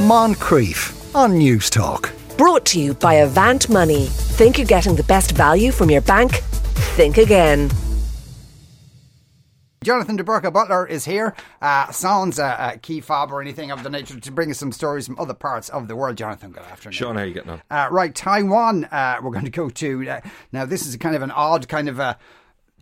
Moncrief on News Talk. Brought to you by Avant Money. Think you're getting the best value from your bank? Think again. Jonathan DeBurca Butler is here. Sans a key fob or anything of the nature, to bring us some stories from other parts of the world. Jonathan, good afternoon. Sean, how are you getting on? Right, Taiwan, we're going to go to. Now, this is kind of an odd kind of a.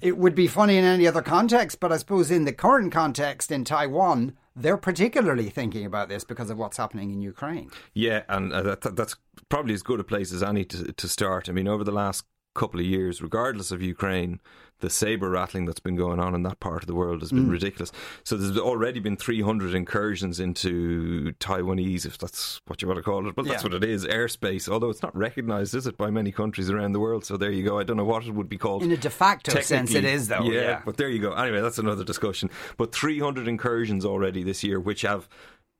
It would be funny in any other context, but I suppose in the current context in Taiwan, they're particularly thinking about this because of what's happening in Ukraine. Yeah, and that's probably as good a place as any to start. I mean, over the last couple of years, regardless of Ukraine, the saber rattling that's been going on in that part of the world has been ridiculous. So there's already been 300 incursions into Taiwanese, if that's what you want to call it, but that's what it is, airspace, although it's not recognised, is it, by many countries around the world. So there you go. I don't know what it would be called. In a de facto sense it is, though. Yeah, but there you go. Anyway, that's another discussion. But 300 incursions already this year, which have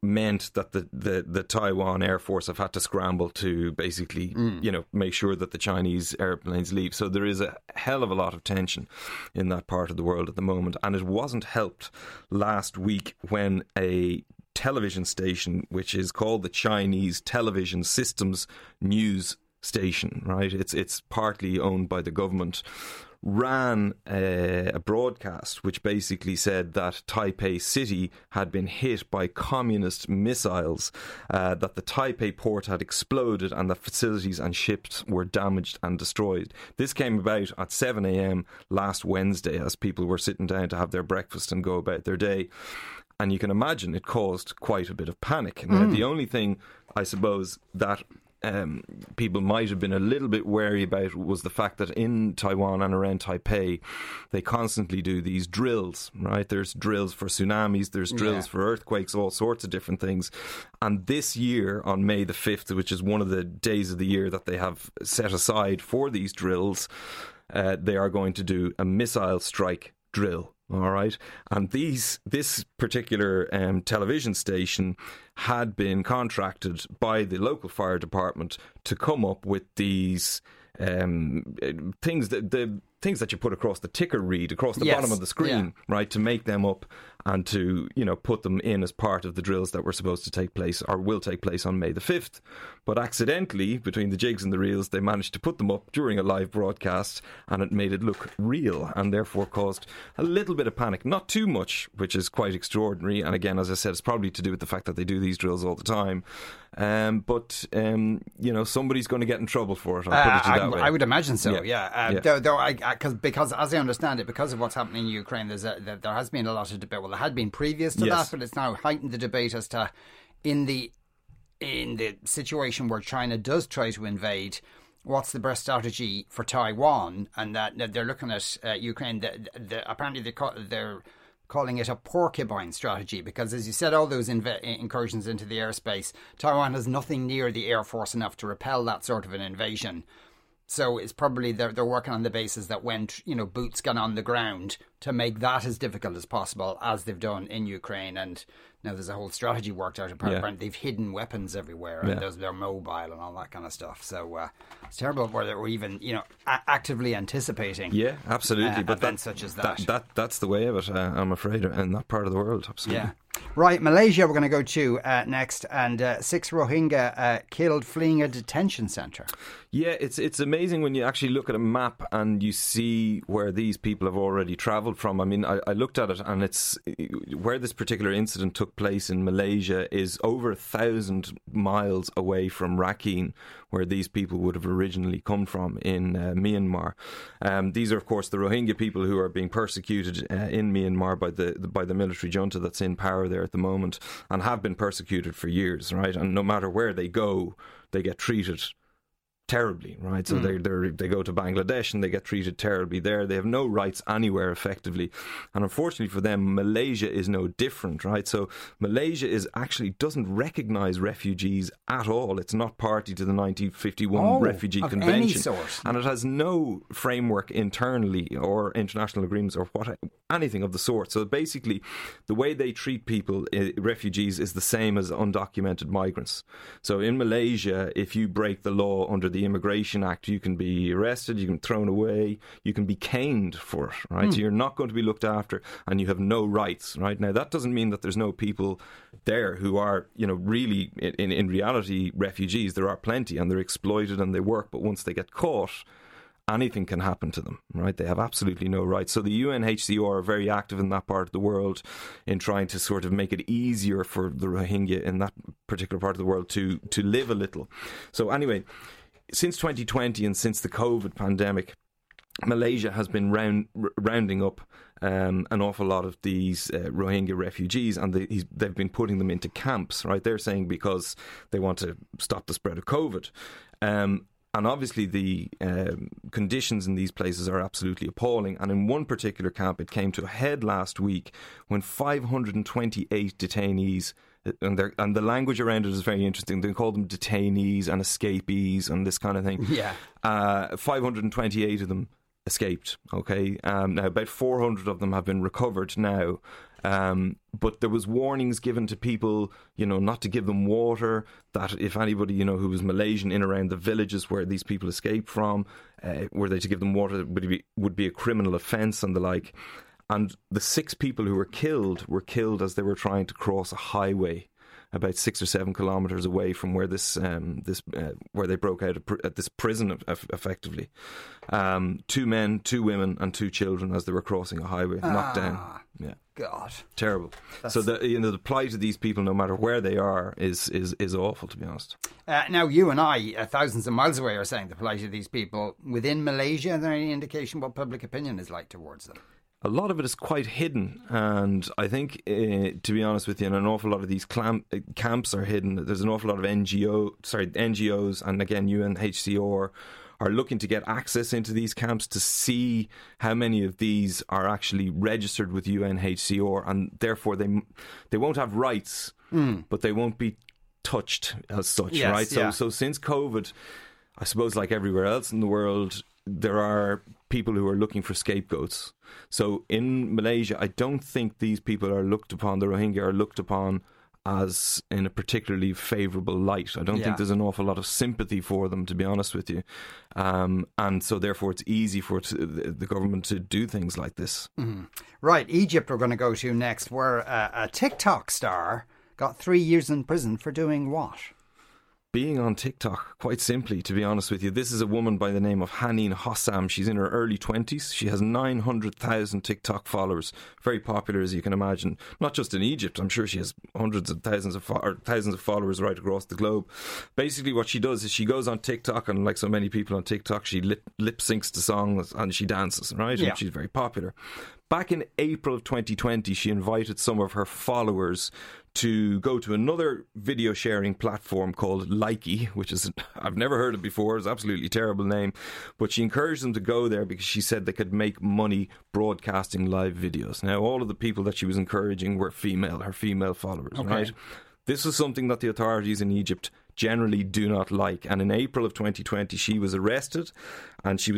meant that the Taiwan Air Force have had to scramble to basically, make sure that the Chinese airplanes leave. So there is a hell of a lot of tension in that part of the world at the moment. And it wasn't helped last week when a television station, which is called the Chinese Television Systems News Station, right? It's partly owned by the government, ran a broadcast which basically said that Taipei City had been hit by communist missiles, that the Taipei port had exploded and that facilities and ships were damaged and destroyed. This came about at 7 a.m. last Wednesday as people were sitting down to have their breakfast and go about their day. And you can imagine it caused quite a bit of panic. Now, the only thing, I suppose, that people might have been a little bit wary about was the fact that in Taiwan and around Taipei, they constantly do these drills, right? There's drills for tsunamis, there's drills for earthquakes, all sorts of different things. And this year, on May the 5th, which is one of the days of the year that they have set aside for these drills, they are going to do a missile strike drill. All right. And this particular television station had been contracted by the local fire department to come up with these things that you put across the ticker read, across the bottom of the screen, right, to make them up and to, put them in as part of the drills that were supposed to take place or will take place on May the 5th. But accidentally, between the jigs and the reels, they managed to put them up during a live broadcast and it made it look real and therefore caused a little bit of panic. Not too much, which is quite extraordinary. And again, as I said, it's probably to do with the fact that they do these drills all the time. But somebody's going to get in trouble for it. I'll put it that way. I would imagine so, yeah. Because as I understand it, because of what's happening in Ukraine, there has been a lot of debate. Well, there had been previous to that, but it's now heightened the debate as to in the situation where China does try to invade, what's the best strategy for Taiwan? And that they're looking at Ukraine. Apparently, they're calling it a porcupine strategy because, as you said, all those incursions into the airspace, Taiwan has nothing near the air force enough to repel that sort of an invasion. So it's probably they're working on the basis that when, boots get on the ground, to make that as difficult as possible, as they've done in Ukraine. And now there's a whole strategy worked out. Apparently, they've hidden weapons everywhere and they're mobile and all that kind of stuff. So it's terrible where they were even, actively anticipating. Yeah, absolutely. But events such as that. That's the way of it, I'm afraid, in that part of the world. Absolutely. Yeah. Right, Malaysia we're going to go to next, and 6 Rohingya killed fleeing a detention centre. Yeah, it's amazing when you actually look at a map and you see where these people have already travelled from. I mean, I looked at it and it's where this particular incident took place in Malaysia is over 1,000 miles away from Rakhine, where these people would have originally come from in Myanmar. These are, of course, the Rohingya people who are being persecuted in Myanmar by the military junta that's in power there at the moment, and have been persecuted for years, right? And no matter where they go, they get treated terribly, right? So they go to Bangladesh and they get treated terribly there. They have no rights anywhere effectively, and unfortunately for them, Malaysia is no different, right? So Malaysia doesn't recognise refugees at all. It's not party to the 1951 Refugee Convention, and it has no framework internally or international agreements or what anything of the sort. So basically, the way they treat people, refugees, is the same as undocumented migrants. So in Malaysia, if you break the law under the Immigration Act, you can be arrested, you can be thrown away, you can be caned for it, right? So you're not going to be looked after and you have no rights, right? Now, that doesn't mean that there's no people there who are, you know, really, in reality, refugees. There are plenty, and they're exploited and they work, but once they get caught, anything can happen to them, right? They have absolutely no rights. So the UNHCR are very active in that part of the world in trying to sort of make it easier for the Rohingya in that particular part of the world to live a little. So anyway, since 2020 and since the COVID pandemic, Malaysia has been rounding up an awful lot of these Rohingya refugees, and they've been putting them into camps, right? They're saying because they want to stop the spread of COVID. And obviously the conditions in these places are absolutely appalling. And in one particular camp, it came to a head last week when 528 detainees, and the language around it is very interesting. They call them detainees and escapees and this kind of thing. Yeah. 528 of them escaped, okay? Now, about 400 of them have been recovered now. But there was warnings given to people, you know, not to give them water, that if anybody, you know, who was Malaysian in around the villages where these people escaped from, were they to give them water, it would be a criminal offence and the like. And the 6 people who were killed as they were trying to cross a highway about 6 or 7 kilometres away from where where they broke out at this prison, effectively. 2 men, 2 women and 2 children as they were crossing a highway, knocked down. Yeah. God. Terrible. So the plight of these people, no matter where they are, is awful, to be honest. Now, you and I, thousands of miles away, are saying the plight of these people within Malaysia. Is there any indication what public opinion is like towards them? A lot of it is quite hidden, and I think, to be honest with you, an awful lot of these camps are hidden. There's an awful lot of NGOs and, again, UNHCR are looking to get access into these camps to see how many of these are actually registered with UNHCR, and therefore they won't have rights, but they won't be touched as such, yes, right? Yeah. So since COVID, I suppose like everywhere else in the world, there are people who are looking for scapegoats. So in Malaysia, I don't think these people are looked upon, the Rohingya are looked upon as in a particularly favourable light. I don't think there's an awful lot of sympathy for them, to be honest with you. And so therefore it's easy for the government to do things like this. Mm-hmm. Right, Egypt we're going to go to next, where a TikTok star got 3 years in prison for doing what? Being on TikTok, quite simply, to be honest with you. This is a woman by the name of Haneen Hossam. She's in her early 20s. She has 900,000 TikTok followers. Very popular, as you can imagine. Not just in Egypt. I'm sure she has hundreds of thousands of followers right across the globe. Basically, what she does is she goes on TikTok, and like so many people on TikTok, she lip syncs to songs and she dances, right? Yeah. And she's very popular. Back in April of 2020, she invited some of her followers to go to another video sharing platform called Likee, which is, I've never heard it before, it's an absolutely terrible name, but she encouraged them to go there because she said they could make money broadcasting live videos. Now, all of the people that she was encouraging were her female followers, okay, right? This is something that the authorities in Egypt generally do not like. And in April of 2020, she was arrested, and she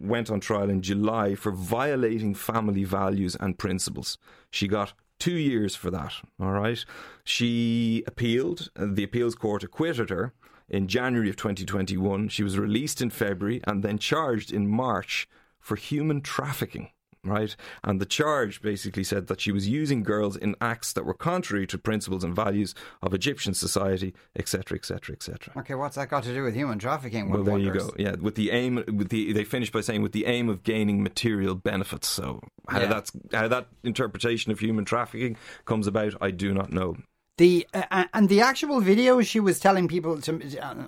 went on trial in July for violating family values and principles. She got 2 years for that, all right? She appealed, and the appeals court acquitted her in January of 2021. She was released in February and then charged in March for human trafficking, right? And the charge basically said that she was using girls in acts that were contrary to principles and values of Egyptian society, etc., etc., etc. Okay, what's that got to do with human trafficking? Well, there you go. Yeah, they finished by saying with the aim of gaining material benefits. So how that interpretation of human trafficking comes about, I do not know. And the actual video she was telling people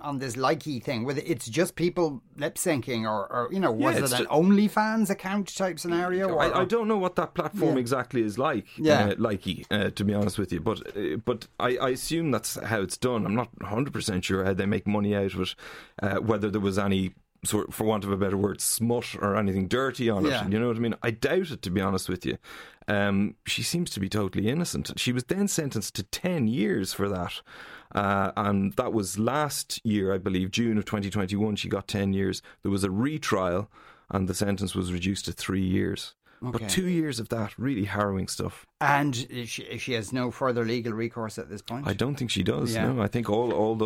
on this Likee thing, whether it's just people lip syncing or you know, was it an OnlyFans account type scenario? I don't know what that platform exactly is like, Likee, to be honest with you. But I assume that's how it's done. I'm not 100% sure how they make money out of it, whether there was any sort of, for want of a better word, smut or anything dirty on it. You know what I mean? I doubt it, to be honest with you. She seems to be totally innocent. She was then sentenced to 10 years for that. And that was last year, I believe, June of 2021, she got 10 years. There was a retrial and the sentence was reduced to 3 years. Okay. But 2 years of that, really harrowing stuff. And she has no further legal recourse at this point? I don't think she does, no. I think all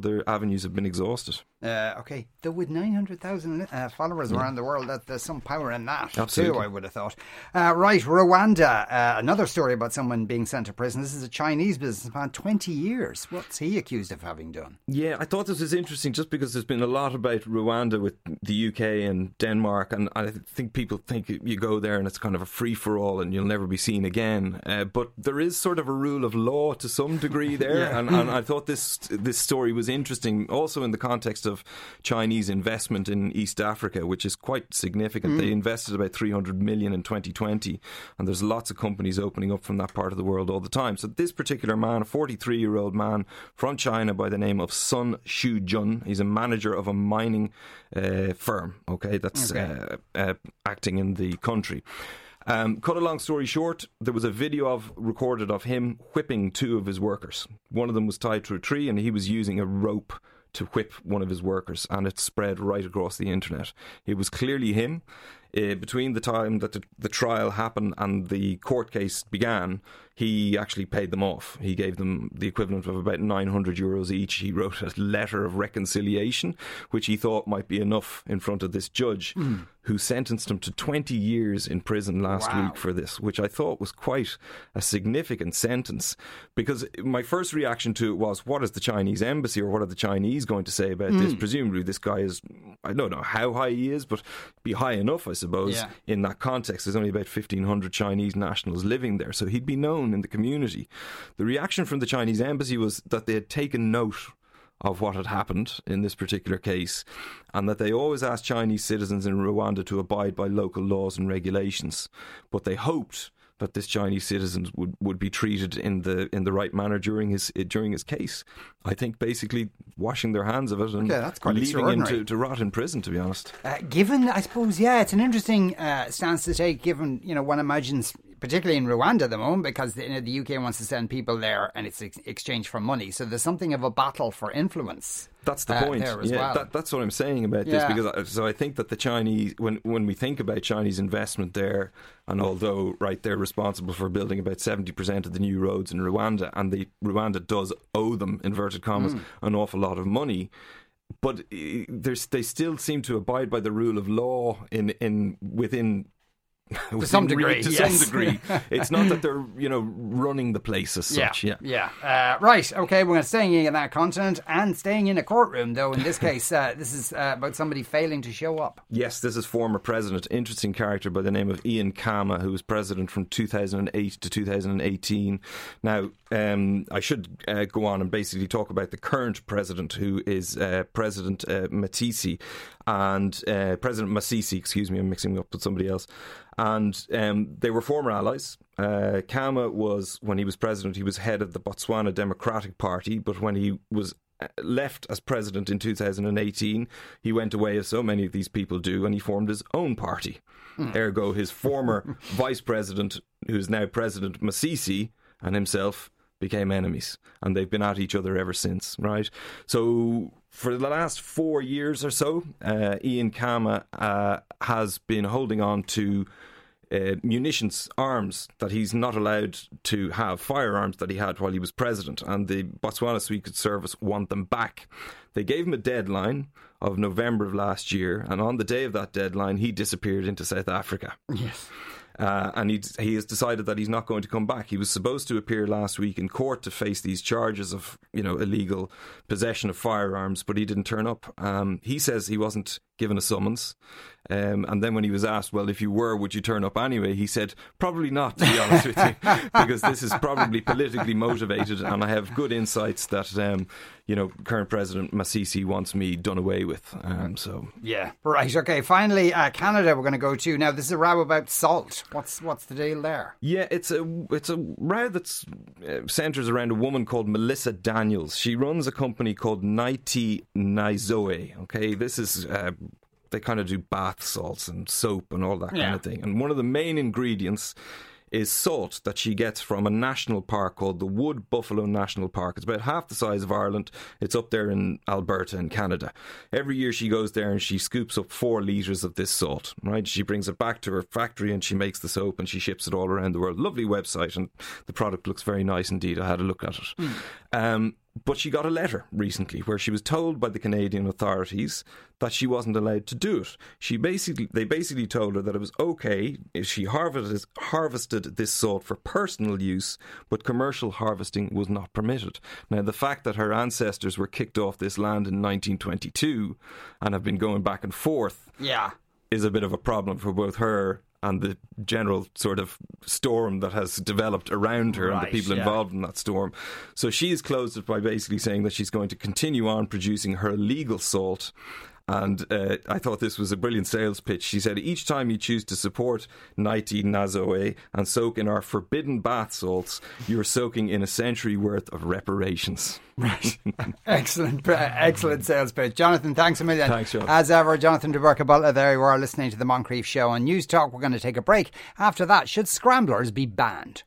their avenues have been exhausted. Okay. Though with 900,000 followers around the world, there's some power in that too, I would have thought. Right, Rwanda. Another story about someone being sent to prison. This is a Chinese businessman, 20 years. What's he accused of having done? Yeah, I thought this was interesting just because there's been a lot about Rwanda with the UK and Denmark, and I think people think you go there and it's kind of a free-for-all and you'll never be seen again. But there is sort of a rule of law to some degree there, and I thought this story was interesting, also in the context of Chinese investment in East Africa, which is quite significant. They invested about 300 million in 2020, and there's lots of companies opening up from that part of the world all the time. So this particular man, a 43-year-old man from China by the name of Sun Xujun, he's a manager of a mining firm, acting in the country. Cut a long story short, there was a video recorded of him whipping two of his workers. One of them was tied to a tree and he was using a rope to whip one of his workers, and it spread right across the internet. It was clearly him. Between the time that the trial happened and the court case began, he actually paid them off. He gave them the equivalent of about 900 euros each. He wrote a letter of reconciliation, which he thought might be enough in front of this judge, who sentenced him to 20 years in prison last week for this, which I thought was quite a significant sentence, because my first reaction to it was, what is the Chinese embassy or what are the Chinese going to say about this? Presumably this guy is, I don't know how high he is, but be high enough, I suppose, in that context. There's only about 1,500 Chinese nationals living there, so he'd be known in the community. The reaction from the Chinese embassy was that they had taken note of what had happened in this particular case, and that they always asked Chinese citizens in Rwanda to abide by local laws and regulations, but they hoped that this Chinese citizen would be treated in the right manner during his case. I think basically washing their hands of it and leaving him to rot in prison, to be honest. Given, I suppose, it's an interesting stance to take, given, one imagines, particularly in Rwanda at the moment, because the UK wants to send people there and it's exchange for money. So there's something of a battle for influence. That's the point. That's what I'm saying about this, because I think that the Chinese, when we think about Chinese investment there, and although they're responsible for building about 70% of the new roads in Rwanda, and Rwanda does owe them, inverted commas, an awful lot of money, but they still seem to abide by the rule of law within. To some degree, it's not that they're running the place as such. We're staying in that continent and staying in a courtroom, though. In this case, this is about somebody failing to show up. Yes, this is former president, interesting character by the name of Ian Khama, who was president from 2008 to 2018. Now, I should go on and basically talk about the current president, who is President Masisi, and President Masisi. Excuse me, I'm mixing up with somebody else. And they were former allies. Khama was, when he was president, he was head of the Botswana Democratic Party. But when he was left as president in 2018, he went away, as so many of these people do, and he formed his own party. Ergo, his former vice president, who is now President Masisi, and himself became enemies. And they've been at each other ever since, right? So for the last 4 years or so, Ian Khama has been holding on to munitions, arms that he's not allowed to have, firearms that he had while he was president, and the Botswana Secret Service want them back. They gave him a deadline of November of last year, and on the day of that deadline, he disappeared into South Africa. Yes. And he has decided that he's not going to come back. He was supposed to appear last week in court to face these charges of, illegal possession of firearms, but he didn't turn up. He says he wasn't given a summons. And then when he was asked, well, if you were, would you turn up anyway? He said, probably not, to be honest with you, because this is probably politically motivated. And I have good insights that, current President Masisi wants me done away with. Finally, Canada we're going to go to. Now, this is a row about salt. What's the deal there? Yeah, it's a row that centres around a woman called Melissa Daniels. She runs a company called Naiti Nizoe. Okay, this is... they kind of do bath salts and soap and all that kind of thing. And one of the main ingredients is salt that she gets from a national park called the Wood Buffalo National Park. It's about half the size of Ireland. It's up there in Alberta in Canada. Every year she goes there and she scoops up 4 litres of this salt, right? She brings it back to her factory and she makes the soap and she ships it all around the world. Lovely website, and the product looks very nice indeed. I had a look at it. But she got a letter recently where she was told by the Canadian authorities that she wasn't allowed to do it. They basically told her that it was okay if she harvested this salt for personal use, but commercial harvesting was not permitted. Now, the fact that her ancestors were kicked off this land in 1922 and have been going back and forth is a bit of a problem for both her and the general sort of storm that has developed around her and the people involved in that storm. So she has closed it by basically saying that she's going to continue on producing her illegal salt. And I thought this was a brilliant sales pitch. She said, each time you choose to support Naiti Nizoe and soak in our forbidden bath salts, you're soaking in a century worth of reparations. Right. Excellent sales pitch. Jonathan, thanks a million. Thanks, Jonathan. As ever, Jonathan DeBurca Butler there. You are listening to The Moncrief Show on News Talk. We're going to take a break. After that, should scramblers be banned?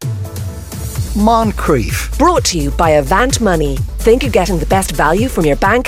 Moncrief. Brought to you by Avant Money. Think you're getting the best value from your bank?